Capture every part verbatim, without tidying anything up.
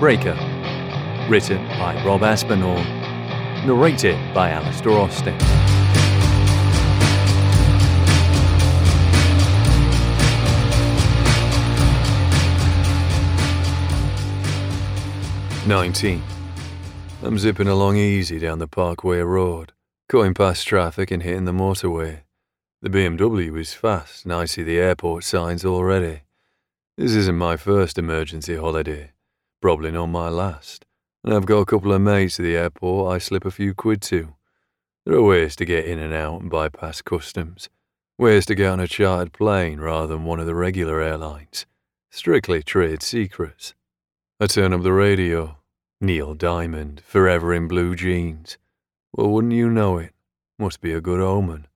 Breaker, written by Rob Aspinall, narrated by Alastair Austin. nineteen. I'm zipping along easy down the Parkway Road, cutting past traffic and hitting the motorway. The B M W is fast, and I see the airport signs already. This isn't my first emergency holiday, probably not my last, and I've got a couple of mates at the airport I slip a few quid to. There are ways to get in and out and bypass customs, ways to get on a chartered plane rather than one of the regular airlines. Strictly trade secrets. I turn up the radio. Neil Diamond, forever in blue jeans. Well, wouldn't you know it? Must be a good omen.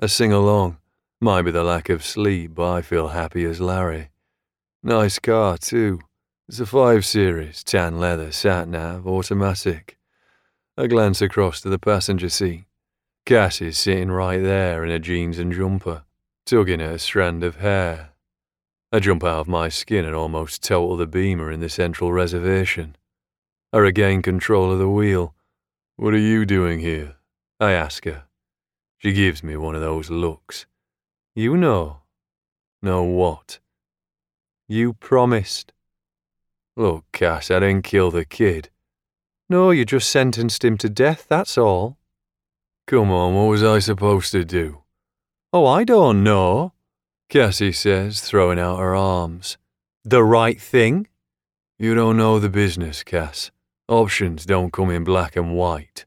I sing along. Might be the lack of sleep, but I feel happy as Larry. Nice car, too. It's a five series, tan leather, sat-nav, automatic. I glance across to the passenger seat. Cass is sitting right there in her jeans and jumper, tugging at a strand of hair. I jump out of my skin and almost total the beamer in the central reservation. I regain control of the wheel. "What are you doing here?" I ask her. She gives me one of those looks. "You know." "Know what?" "You promised." "Look, Cass, I didn't kill the kid." "No, you just sentenced him to death, that's all." "Come on, what was I supposed to do?" "Oh, I don't know," Cassie says, throwing out her arms. "The right thing?" "You don't know the business, Cass. Options don't come in black and white."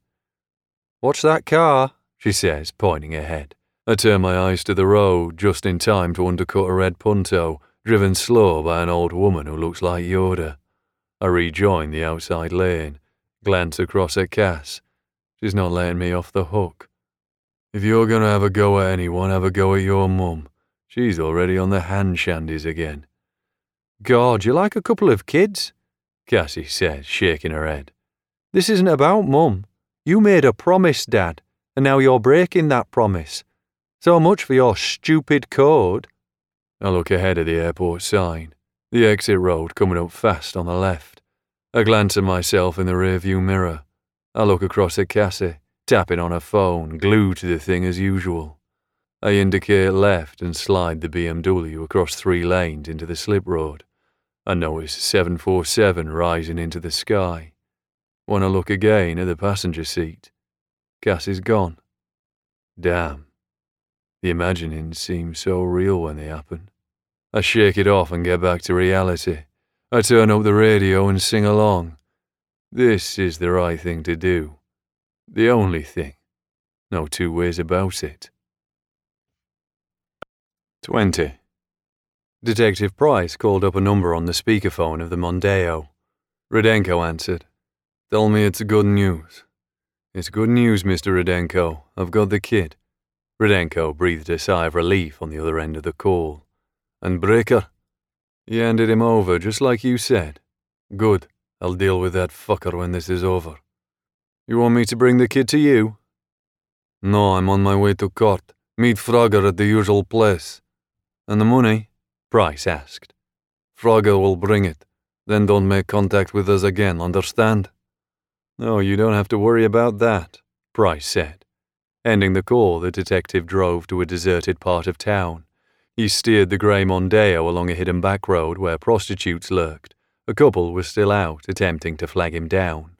"Watch that car," she says, pointing ahead. I turn my eyes to the road, just in time to undercut a red Punto, driven slow by an old woman who looks like Yoda. I rejoin the outside lane, glance across at Cass. She's not letting me off the hook. "If you're going to have a go at anyone, have a go at your mum. She's already on the hand shandies again." "God, you like a couple of kids?" Cassie says, shaking her head. "This isn't about mum. You made a promise, Dad, and now you're breaking that promise. So much for your stupid code." I look ahead at the airport sign, the exit road coming up fast on the left. I glance at myself in the rearview mirror. I look across at Cassie, tapping on her phone, glued to the thing as usual. I indicate left and slide the B M W across three lanes into the slip road. I notice seven forty-seven rising into the sky. When I look again at the passenger seat, Cass is gone. Damn. The imaginings seem so real when they happen. I shake it off and get back to reality. I turn up the radio and sing along. This is the right thing to do. The only thing. No two ways about it. twenty. Detective Price called up a number on the speakerphone of the Mondeo. Rudenko answered. "Tell me it's good news." "It's good news, Mister Rudenko. I've got the kid." Rudenko breathed a sigh of relief on the other end of the call. "And Breaker?" "He handed him over, just like you said." "Good. I'll deal with that fucker when this is over." "You want me to bring the kid to you?" "No, I'm on my way to court. Meet Frogger at the usual place." "And the money?" Price asked. "Frogger will bring it. Then don't make contact with us again, understand?" "No, you don't have to worry about that," Price said. Ending the call, the detective drove to a deserted part of town. He steered the grey Mondeo along a hidden back road where prostitutes lurked. A couple was still out, attempting to flag him down.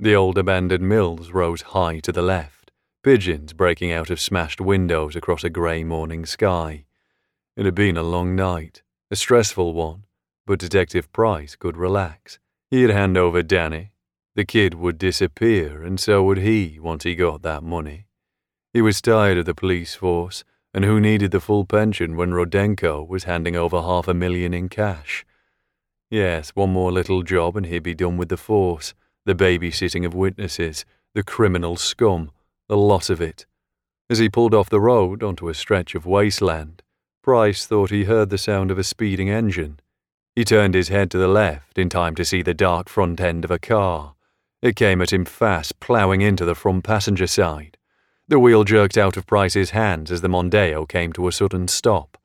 The old abandoned mills rose high to the left, pigeons breaking out of smashed windows across a grey morning sky. It had been a long night, a stressful one, but Detective Price could relax. He'd hand over Danny. The kid would disappear, and so would he once he got that money. He was tired of the police force, and who needed the full pension when Rudenko was handing over half a million in cash? Yes, one more little job and he'd be done with the force, the babysitting of witnesses, the criminal scum, the lot of it. As he pulled off the road onto a stretch of wasteland, Price thought he heard the sound of a speeding engine. He turned his head to the left in time to see the dark front end of a car. It came at him fast, ploughing into the front passenger side. The wheel jerked out of Price's hands as the Mondeo came to a sudden stop.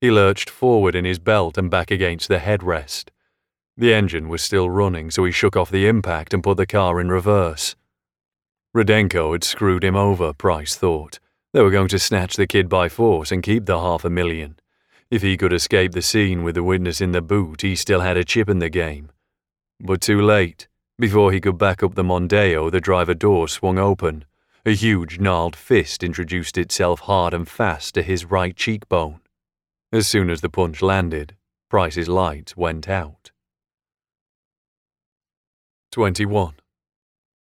He lurched forward in his belt and back against the headrest. The engine was still running, so he shook off the impact and put the car in reverse. Rudenko had screwed him over, Price thought. They were going to snatch the kid by force and keep the half a million. If he could escape the scene with the witness in the boot, he still had a chip in the game. But too late. Before he could back up the Mondeo, the driver door swung open. A huge, gnarled fist introduced itself hard and fast to his right cheekbone. As soon as the punch landed, Price's light went out. twenty-one.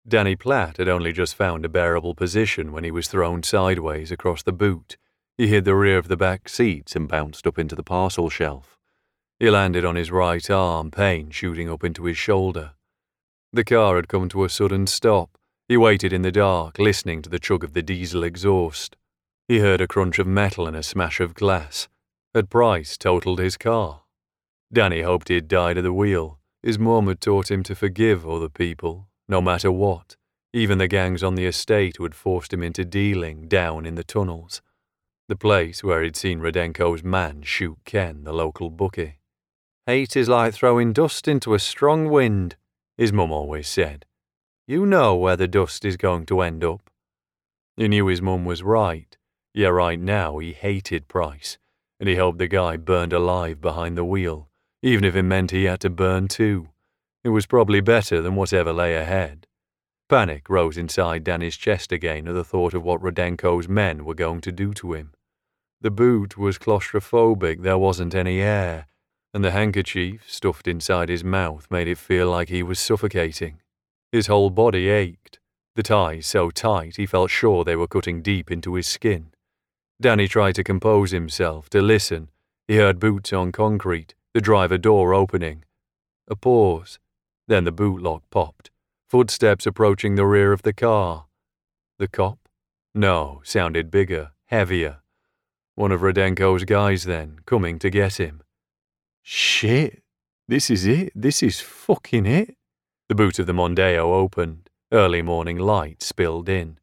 Danny Platt had only just found a bearable position when he was thrown sideways across the boot. He hit the rear of the back seats and bounced up into the parcel shelf. He landed on his right arm, pain shooting up into his shoulder. The car had come to a sudden stop. He waited in the dark, listening to the chug of the diesel exhaust. He heard a crunch of metal and a smash of glass. Had Price totaled his car? Danny hoped he had died at the wheel. His mum had taught him to forgive other people, no matter what. Even the gangs on the estate who had forced him into dealing down in the tunnels. The place where he'd seen Rudenko's man shoot Ken, the local bookie. Hate is like throwing dust into a strong wind, his mum always said. You know where the dust is going to end up. He knew his mum was right. Yeah, right now he hated Price, and he hoped the guy burned alive behind the wheel, even if it meant he had to burn too. It was probably better than whatever lay ahead. Panic rose inside Danny's chest again at the thought of what Rudenko's men were going to do to him. The boot was claustrophobic, there wasn't any air, and the handkerchief stuffed inside his mouth made it feel like he was suffocating. His whole body ached, the ties so tight he felt sure they were cutting deep into his skin. Danny tried to compose himself, to listen. He heard boots on concrete, the driver door opening. A pause, then the boot lock popped, footsteps approaching the rear of the car. The cop? No, sounded bigger, heavier. One of Rudenko's guys then, coming to get him. Shit, this is it, this is fucking it. The boot of the Mondeo opened. Early morning light spilled in.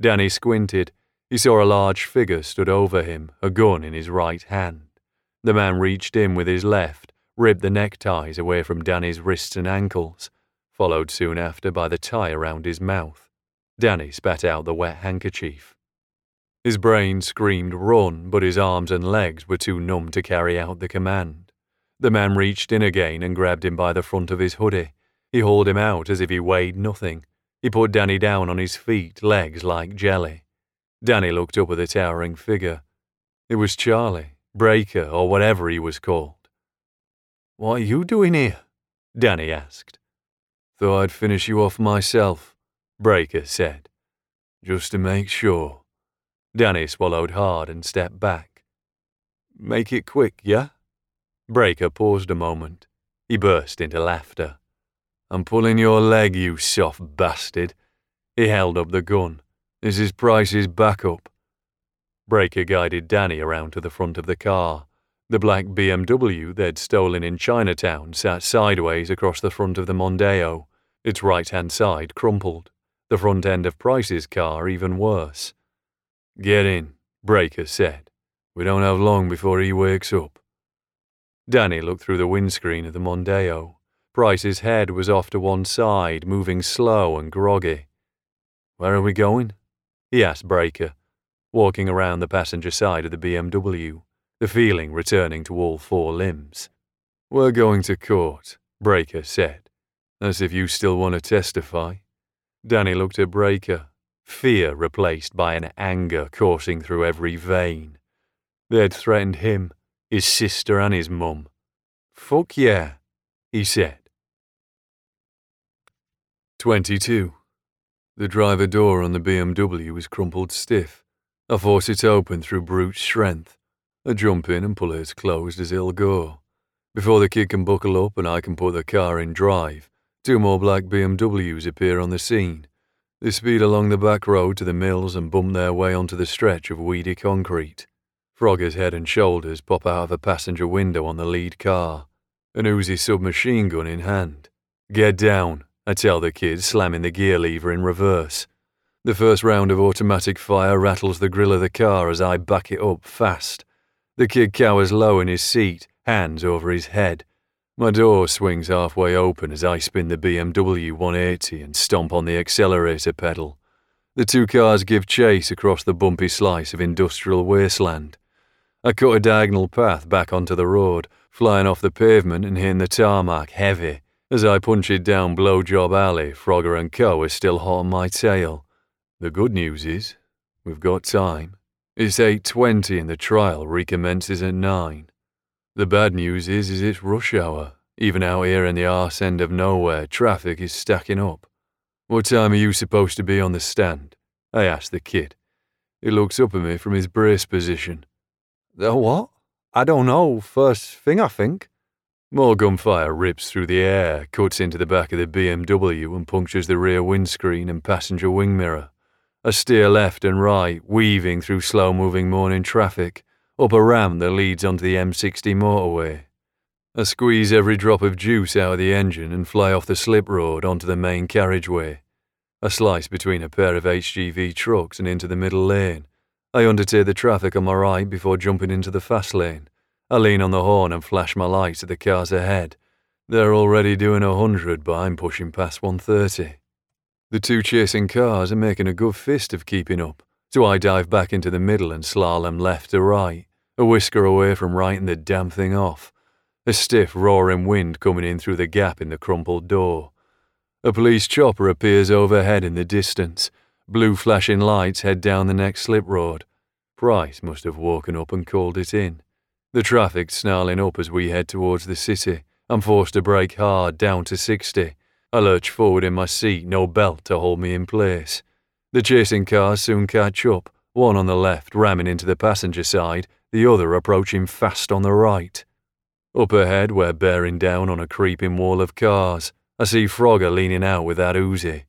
Danny squinted. He saw a large figure stood over him, a gun in his right hand. The man reached in with his left, ripped the neckties away from Danny's wrists and ankles, followed soon after by the tie around his mouth. Danny spat out the wet handkerchief. His brain screamed run, but his arms and legs were too numb to carry out the command. The man reached in again and grabbed him by the front of his hoodie. He hauled him out as if he weighed nothing. He put Danny down on his feet, legs like jelly. Danny looked up at the towering figure. It was Charlie, Breaker, or whatever he was called. What are you doing here? Danny asked. Thought I'd finish you off myself, Breaker said. Just to make sure. Danny swallowed hard and stepped back. Make it quick, yeah? Breaker paused a moment. He burst into laughter. I'm pulling your leg, you soft bastard. He held up the gun. This is Price's backup. Breaker guided Danny around to the front of the car. The black B M W they'd stolen in Chinatown sat sideways across the front of the Mondeo. Its right-hand side crumpled. The front end of Price's car even worse. Get in, Breaker said. We don't have long before he wakes up. Danny looked through the windscreen of the Mondeo. Price's head was off to one side, moving slow and groggy. Where are we going? He asked Breaker, walking around the passenger side of the B M W, the feeling returning to all four limbs. We're going to court, Breaker said. As if you still want to testify. Danny looked at Breaker, fear replaced by an anger coursing through every vein. They'd threatened him, his sister and his mum. Fuck yeah, he said. twenty-two. The driver door on the B M W was crumpled stiff. I force it open through brute strength. I jump in and pull it as closed as it'll go. Before the kid can buckle up and I can put the car in drive, two more black B M Ws appear on the scene. They speed along the back road to the mills and bump their way onto the stretch of weedy concrete. Frogger's head and shoulders pop out of a passenger window on the lead car, an Uzi submachine gun in hand. Get down, I tell the kid, slamming the gear lever in reverse. The first round of automatic fire rattles the grille of the car as I back it up fast. The kid cowers low in his seat, hands over his head. My door swings halfway open as I spin the B M W one eighty and stomp on the accelerator pedal. The two cars give chase across the bumpy slice of industrial wasteland. I cut a diagonal path back onto the road, flying off the pavement and hitting the tarmac heavy as I punch it down Blowjob Alley. Frogger and Co. are still hot on my tail. The good news is, we've got time. It's eight twenty and the trial recommences at nine. The bad news is, is it's rush hour. Even out here in the arse end of nowhere, traffic is stacking up. What time are you supposed to be on the stand? I asked the kid. He looks up at me from his brace position. The what? I don't know. First thing, I think. More gunfire rips through the air, cuts into the back of the B M W and punctures the rear windscreen and passenger wing mirror. I steer left and right, weaving through slow-moving morning traffic, up a ramp that leads onto the M sixty motorway. I squeeze every drop of juice out of the engine and fly off the slip road onto the main carriageway. I slice between a pair of H G V trucks and into the middle lane. I undertake the traffic on my right before jumping into the fast lane. I lean on the horn and flash my lights at the cars ahead. They're already doing a hundred, but I'm pushing past one thirty. The two chasing cars are making a good fist of keeping up, so I dive back into the middle and slalom left to right, a whisker away from writing the damn thing off. A stiff, roaring wind coming in through the gap in the crumpled door. A police chopper appears overhead in the distance. Blue flashing lights head down the next slip road. Price must have woken up and called it in. The traffic snarling up as we head towards the city. I'm forced to brake hard down to sixty. I lurch forward in my seat, no belt to hold me in place. The chasing cars soon catch up, one on the left ramming into the passenger side, the other approaching fast on the right. Up ahead, we're bearing down on a creeping wall of cars. I see Frogger leaning out with that Uzi,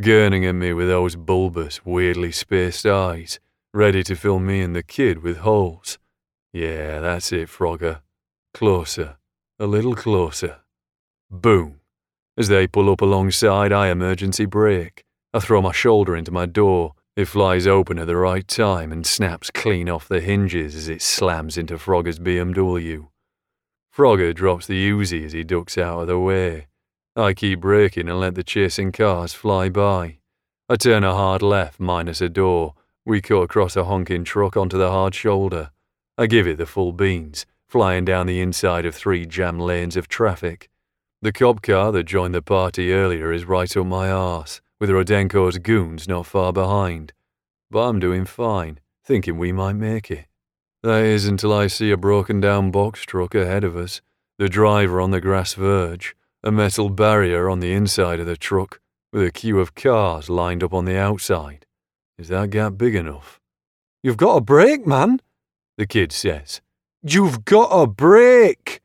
gurning at me with those bulbous, weirdly spaced eyes, ready to fill me and the kid with holes. Yeah, that's it, Frogger. Closer. A little closer. Boom. As they pull up alongside, I emergency brake. I throw my shoulder into my door. It flies open at the right time and snaps clean off the hinges as it slams into Frogger's B M W. Frogger drops the Uzi as he ducks out of the way. I keep braking and let the chasing cars fly by. I turn a hard left minus a door. We cut across a honking truck onto the hard shoulder. I give it the full beans, flying down the inside of three jam lanes of traffic. The cop car that joined the party earlier is right up my arse, with Rudenko's goons not far behind. But I'm doing fine, thinking we might make it. That is until I see a broken-down box truck ahead of us, the driver on the grass verge, a metal barrier on the inside of the truck, with a queue of cars lined up on the outside. Is that gap big enough? "You've got a brake, man," the kid says. "You've got a brake!"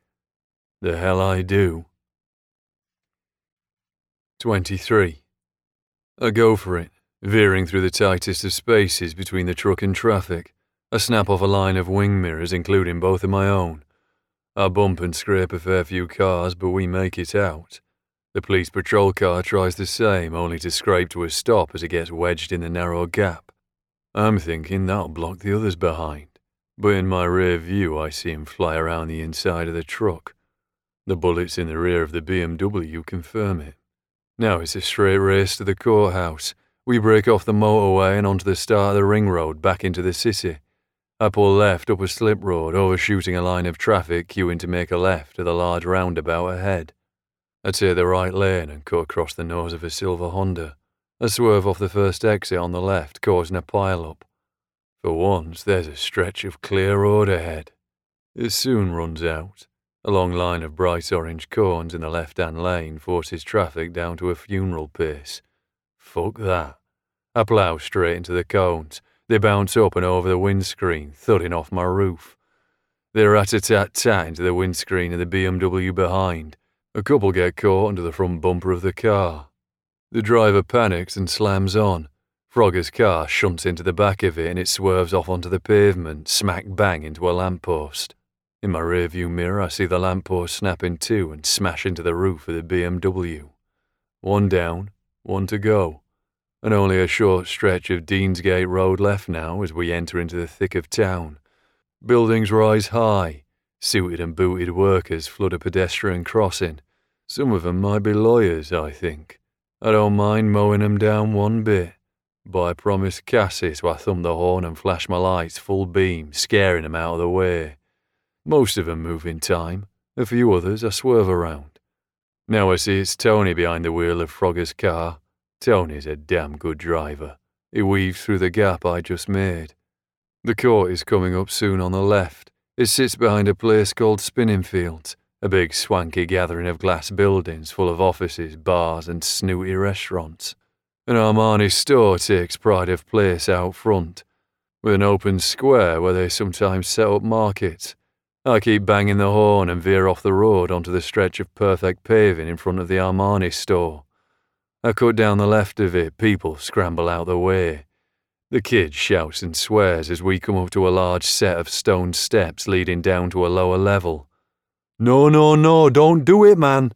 The hell I do. twenty-three. I go for it, veering through the tightest of spaces between the truck and traffic. I snap off a line of wing mirrors, including both of my own. I bump and scrape a fair few cars, but we make it out. The police patrol car tries the same, only to scrape to a stop as it gets wedged in the narrow gap. I'm thinking that'll block the others behind, but in my rear view I see him fly around the inside of the truck. The bullets in the rear of the B M W confirm it. Now it's a straight race to the courthouse. We break off the motorway and onto the start of the ring road back into the city. I pull left up a slip road, overshooting a line of traffic queuing to make a left at the large roundabout ahead. I take the right lane and cut across the nose of a silver Honda. I swerve off the first exit on the left, causing a pile-up. For once, there's a stretch of clear road ahead. It soon runs out. A long line of bright orange cones in the left-hand lane forces traffic down to a funeral pace. Fuck that. I plough straight into the cones. They bounce up and over the windscreen, thudding off my roof. They rat-a-tat-tat into the windscreen of the B M W behind. A couple get caught under the front bumper of the car. The driver panics and slams on. Frogger's car shunts into the back of it and it swerves off onto the pavement, smack bang into a lamppost. In my rearview mirror I see the lamppost snap in two and smash into the roof of the B M W. One down, one to go. And only a short stretch of Deansgate Road left now as we enter into the thick of town. Buildings rise high. Suited and booted workers flood a pedestrian crossing. Some of them might be lawyers, I think. I don't mind mowing them down one bit, but I promised Cassie, so I thumbed the horn and flashed my lights full beam, scaring them out of the way. Most of them move in time, a few others I swerve around. Now I see it's Tony behind the wheel of Frogger's car. Tony's a damn good driver. He weaves through the gap I just made. The court is coming up soon on the left. It sits behind a place called Spinningfields, a big swanky gathering of glass buildings full of offices, bars and snooty restaurants. An Armani store takes pride of place out front, with an open square where they sometimes set up markets. I keep banging the horn and veer off the road onto the stretch of perfect paving in front of the Armani store. I cut down the left of it, people scramble out the way. The kid shouts and swears as we come up to a large set of stone steps leading down to a lower level. "No, no, no, don't do it, man,"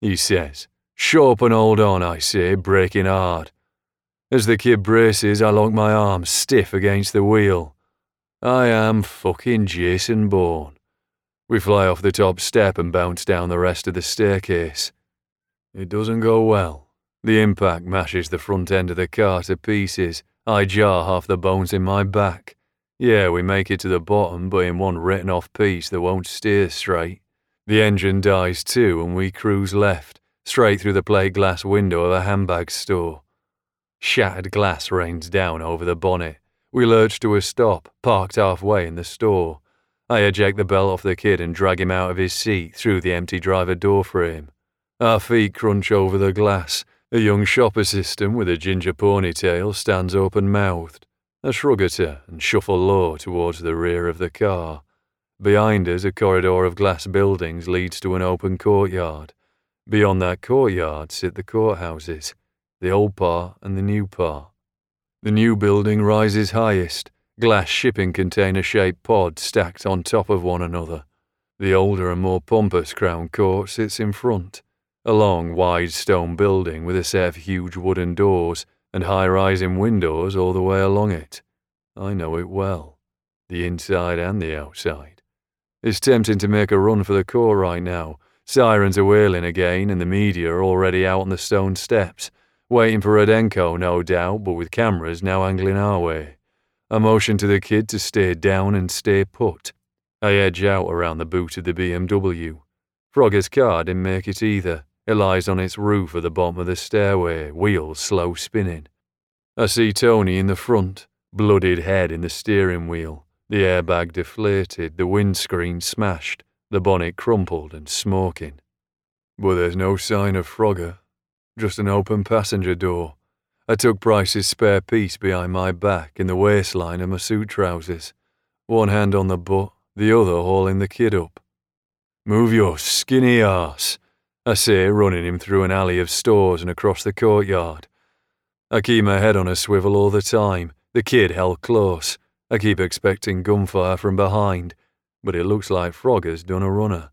he says. "Shut up and hold on," I say, braking hard. As the kid braces, I lock my arm stiff against the wheel. I am fucking Jason Bourne. We fly off the top step and bounce down the rest of the staircase. It doesn't go well. The impact mashes the front end of the car to pieces. I jar half the bones in my back. Yeah, we make it to the bottom, but in one written-off piece that won't steer straight. The engine dies too, and we cruise left, straight through the plate glass window of a handbag store. Shattered glass rains down over the bonnet. We lurch to a stop, parked halfway in the store. I eject the belt off the kid and drag him out of his seat through the empty driver door frame. Our feet crunch over the glass. A young shop assistant with a ginger ponytail stands open-mouthed. I shrug at her and shuffle low towards the rear of the car. Behind us, a corridor of glass buildings leads to an open courtyard. Beyond that courtyard sit the courthouses, the old par and the new par. The new building rises highest, glass shipping container-shaped pods stacked on top of one another. The older and more pompous Crown Court sits in front. A long, wide stone building with a set of huge wooden doors and high-rising windows all the way along it. I know it well, the inside and the outside. It's tempting to make a run for the core right now. Sirens are wailing again and the media are already out on the stone steps, waiting for Rudenko, no doubt, but with cameras now angling our way. I motion to the kid to stay down and stay put. I edge out around the boot of the B M W. Frogger's car didn't make it either. It lies on its roof at the bottom of the stairway, wheels slow spinning. I see Tony in the front, bloodied head in the steering wheel, the airbag deflated, the windscreen smashed, the bonnet crumpled and smoking. But there's no sign of Frogger, just an open passenger door. I took Price's spare piece behind my back in the waistline of my suit trousers, one hand on the butt, the other hauling the kid up. "Move your skinny arse," I say, running him through an alley of stores and across the courtyard. I keep my head on a swivel all the time, the kid held close. I keep expecting gunfire from behind, but it looks like Frogger's done a runner.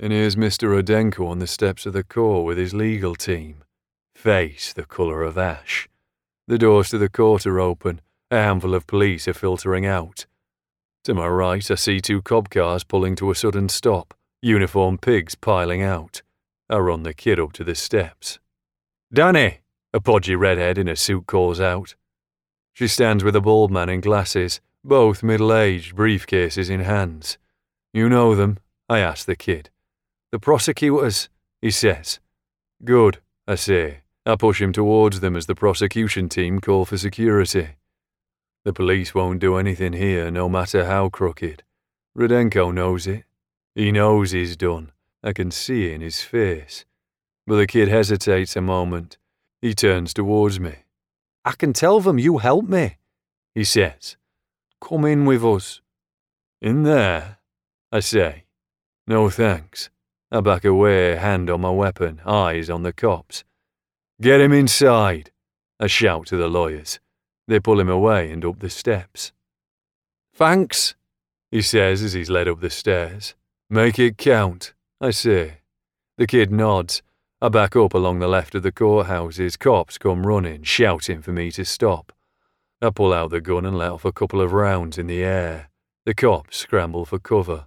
And here's Mister Rudenko on the steps of the court with his legal team. Face the colour of ash. The doors to the court are open, a handful of police are filtering out. To my right I see two cob cars pulling to a sudden stop, uniformed pigs piling out. I run the kid up to the steps. "Danny!" a podgy redhead in a suit calls out. She stands with a bald man in glasses, both middle-aged, briefcases in hands. "You know them?" I ask the kid. "The prosecutors," he says. "Good," I say. I push him towards them as the prosecution team call for security. The police won't do anything here, no matter how crooked. Rudenko knows it. He knows he's done. I can see it in his face. But the kid hesitates a moment. He turns towards me. "I can tell them you helped me," he says. "Come in with us." "In there?" I say. "No thanks." I back away, hand on my weapon, eyes on the cops. "Get him inside," I shout to the lawyers. They pull him away and up the steps. "Thanks," he says as he's led up the stairs. "Make it count," I say. The kid nods. I back up along the left of the courthouses. Cops come running, shouting for me to stop. I pull out the gun and let off a couple of rounds in the air. The cops scramble for cover.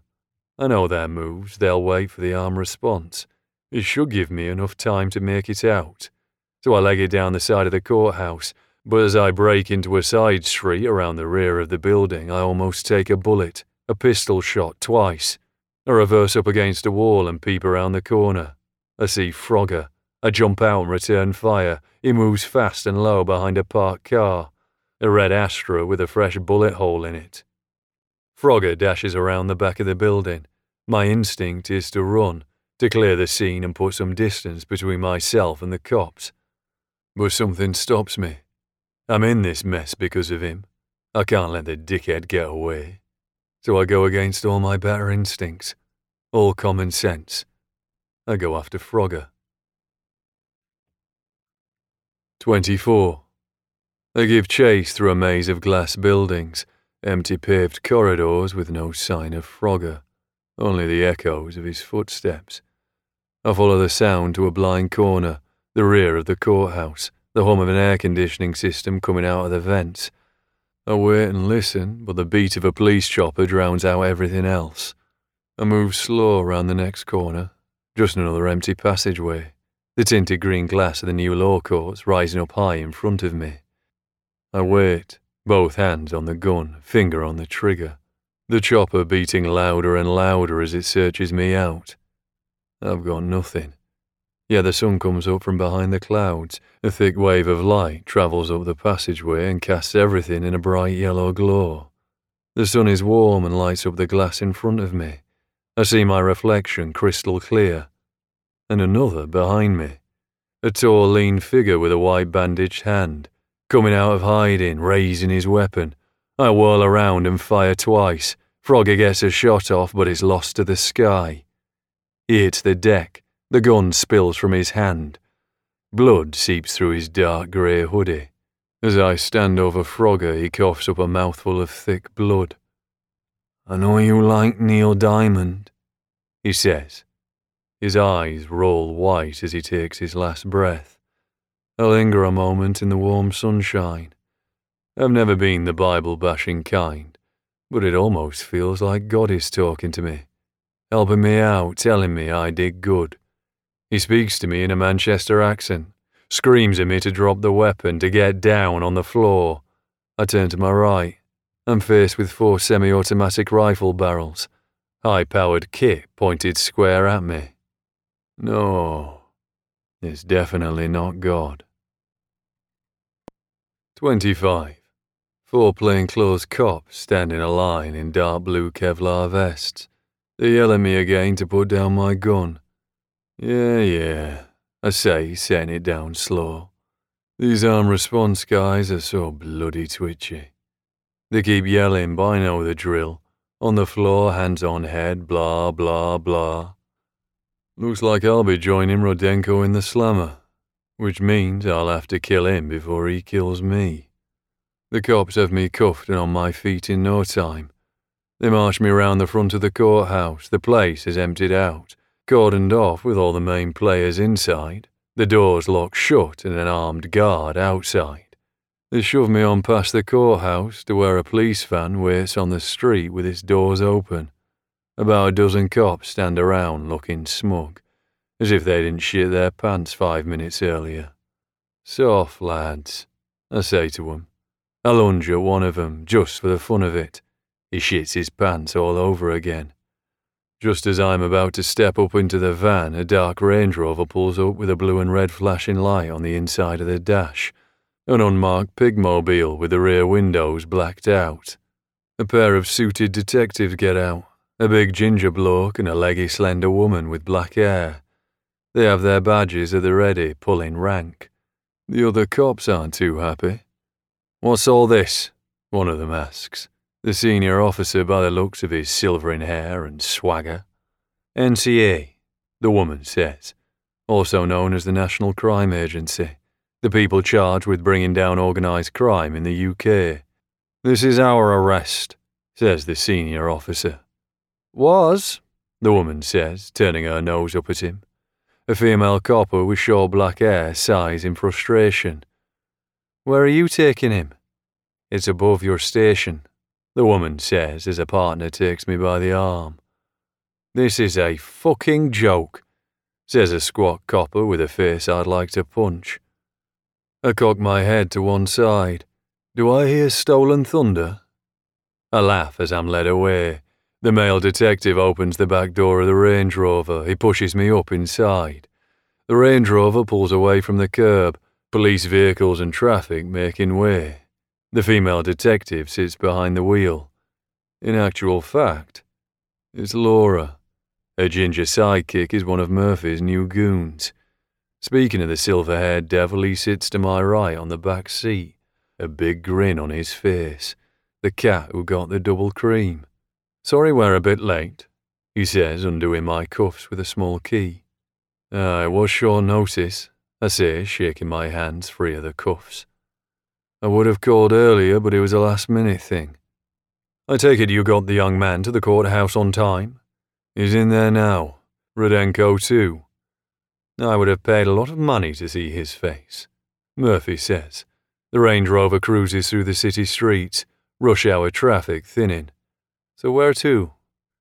I know their moves, they'll wait for the arm response. It should give me enough time to make it out. So I leg it down the side of the courthouse, but as I break into a side street around the rear of the building, I almost take a bullet, a pistol shot twice. I reverse up against a wall and peep around the corner. I see Frogger. I jump out and return fire. He moves fast and low behind a parked car, a red Astra with a fresh bullet hole in it. Frogger dashes around the back of the building. My instinct is to run, to clear the scene and put some distance between myself and the cops. But something stops me. I'm in this mess because of him. I can't let the dickhead get away. So I go against all my better instincts, all common sense. I go after Frogger. twenty-four. I give chase through a maze of glass buildings, empty paved corridors with no sign of Frogger, only the echoes of his footsteps. I follow the sound to a blind corner, the rear of the courthouse, the hum of an air conditioning system coming out of the vents. I wait and listen, but the beat of a police chopper drowns out everything else. I move slow round the next corner, just another empty passageway, the tinted green glass of the new law courts rising up high in front of me. I wait, both hands on the gun, finger on the trigger, the chopper beating louder and louder as it searches me out. I've got nothing. Yeah, the sun comes up from behind the clouds. A thick wave of light travels up the passageway and casts everything in a bright yellow glow. The sun is warm and lights up the glass in front of me. I see my reflection crystal clear. And another behind me. A tall, lean figure with a white bandaged hand, coming out of hiding, raising his weapon. I whirl around and fire twice. Frogger gets a shot off, but is lost to the sky. He hits the deck. The gun spills from his hand. Blood seeps through his dark grey hoodie. As I stand over Frogger, he coughs up a mouthful of thick blood. "I know you like Neil Diamond," he says. His eyes roll white as he takes his last breath. I linger a moment in the warm sunshine. I've never been the Bible-bashing kind, but it almost feels like God is talking to me, helping me out, telling me I did good. He speaks to me in a Manchester accent, screams at me to drop the weapon, to get down on the floor. I turn to my right. I'm faced with four semi-automatic rifle barrels, high-powered kit pointed square at me. No, it's definitely not God. twenty-five. Four plainclothes cops stand in a line in dark blue Kevlar vests. They yell at me again to put down my gun. "Yeah, yeah," I say, setting it down slow. These arm response guys are so bloody twitchy. They keep yelling, but I know the drill. On the floor, hands on head, blah, blah, blah. Looks like I'll be joining Rudenko in the slammer, which means I'll have to kill him before he kills me. The cops have me cuffed and on my feet in no time. They march me round the front of the courthouse. The place is emptied out, cordoned off with all the main players inside, the doors locked shut and an armed guard outside. They shove me on past the courthouse to where a police van waits on the street with its doors open. About a dozen cops stand around looking smug, as if they didn't shit their pants five minutes earlier. "Soft, lads," I say to them. I lunge at one of them, just for the fun of it. He shits his pants all over again. Just as I'm about to step up into the van, a dark Range Rover pulls up with a blue and red flashing light on the inside of the dash, an unmarked pigmobile with the rear windows blacked out. A pair of suited detectives get out, a big ginger bloke and a leggy slender woman with black hair. They have their badges at the ready, pulling rank. The other cops aren't too happy. "What's all this?" one of them asks. The senior officer, by the looks of his silvering hair and swagger. "N C A, the woman says, also known as the National Crime Agency, the people charged with bringing down organised crime in the U K. "This is our arrest," says the senior officer. "Was?" the woman says, turning her nose up at him. A female copper with short black hair sighs in frustration. "Where are you taking him?" "It's above your station," the woman says as a partner takes me by the arm. This is a fucking joke, says a squat copper with a face I'd like to punch. I cock my head to one side. Do I hear stolen thunder? I laugh as I'm led away. The male detective opens the back door of the Range Rover. He pushes me up inside. The Range Rover pulls away from the curb, police vehicles and traffic making way. The female detective sits behind the wheel. In actual fact, it's Laura. Her ginger sidekick is one of Murphy's new goons. Speaking of the silver-haired devil, he sits to my right on the back seat, a big grin on his face. The cat who got the double cream. Sorry we're a bit late, he says, undoing my cuffs with a small key. I was short notice, I say, shaking my hands free of the cuffs. I would have called earlier, but it was a last-minute thing. I take it you got the young man to the courthouse on time? He's in there now. Rudenko too. I would have paid a lot of money to see his face, Murphy says. The Range Rover cruises through the city streets, rush hour traffic thinning. So where to?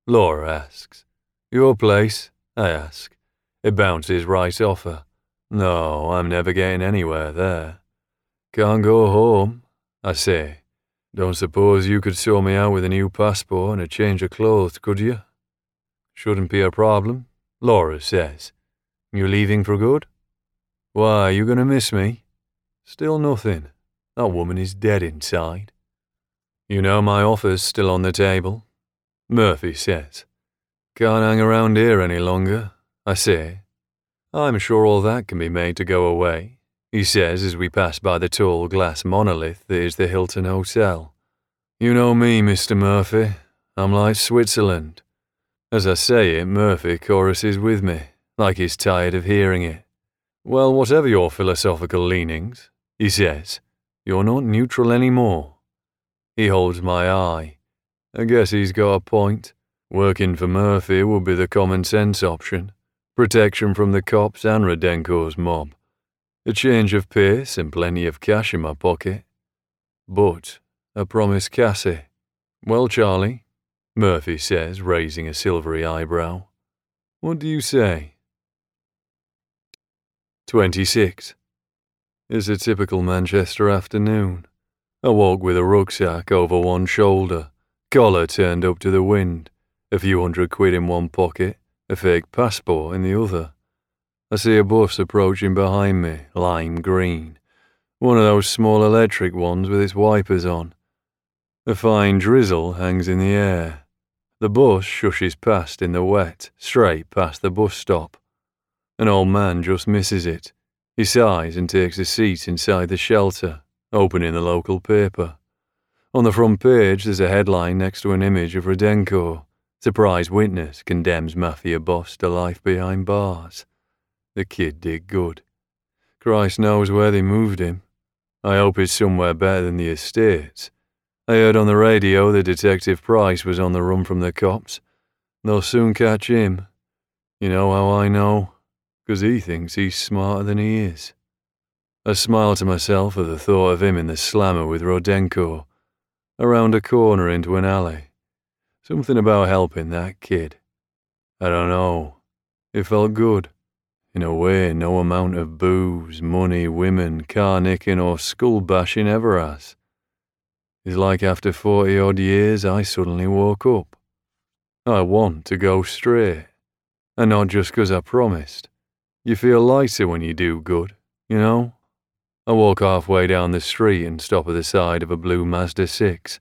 Laura asks. Your place, I ask. It bounces right off her. No, I'm never getting anywhere there. Can't go home, I say. Don't suppose you could sort me out with a new passport and a change of clothes, could you? Shouldn't be a problem, Laura says. You leaving for good? Why, are you going to miss me? Still nothing. That woman is dead inside. You know my offer's still on the table, Murphy says. Can't hang around here any longer, I say. I'm sure all that can be made to go away, he says as we pass by the tall glass monolith that is the Hilton Hotel. You know me, Mister Murphy. I'm like Switzerland. As I say it, Murphy choruses with me, like he's tired of hearing it. Well, whatever your philosophical leanings, he says, you're not neutral anymore. He holds my eye. I guess he's got a point. Working for Murphy would be the common sense option. Protection from the cops and Rudenko's mob. A change of pace and plenty of cash in my pocket. But I promised Cassie. Well, Charlie, Murphy says, raising a silvery eyebrow. What do you say? twenty-six. It's a typical Manchester afternoon. I walk with a rucksack over one shoulder, collar turned up to the wind, a few hundred quid in one pocket, a fake passport in the other. I see a bus approaching behind me, lime green. One of those small electric ones with its wipers on. A fine drizzle hangs in the air. The bus shushes past in the wet, straight past the bus stop. An old man just misses it. He sighs and takes a seat inside the shelter, opening the local paper. On the front page there's a headline next to an image of Rudenko. Surprise witness condemns mafia boss to life behind bars. The kid did good. Christ knows where they moved him. I hope it's somewhere better than the estates. I heard on the radio that Detective Price was on the run from the cops. They'll soon catch him. You know how I know? 'Cause he thinks he's smarter than he is. I smile to myself at the thought of him in the slammer with Rudenko. Around a corner into an alley. Something about helping that kid. I don't know. It felt good. In a way, no amount of booze, money, women, car nicking or school bashing ever has. It's like after forty odd years I suddenly woke up. I want to go straight. And not just 'cause I promised. You feel lighter when you do good, you know? I walk halfway down the street and stop at the side of a blue Mazda six.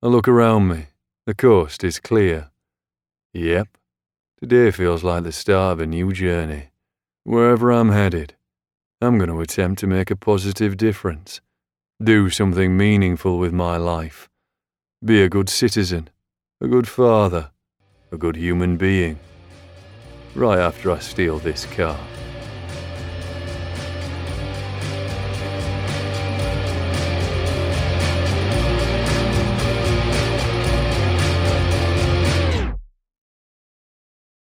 I look around me. The coast is clear. Yep. Today feels like the start of a new journey. Wherever I'm headed, I'm going to attempt to make a positive difference. Do something meaningful with my life. Be a good citizen, a good father, a good human being. Right after I steal this car.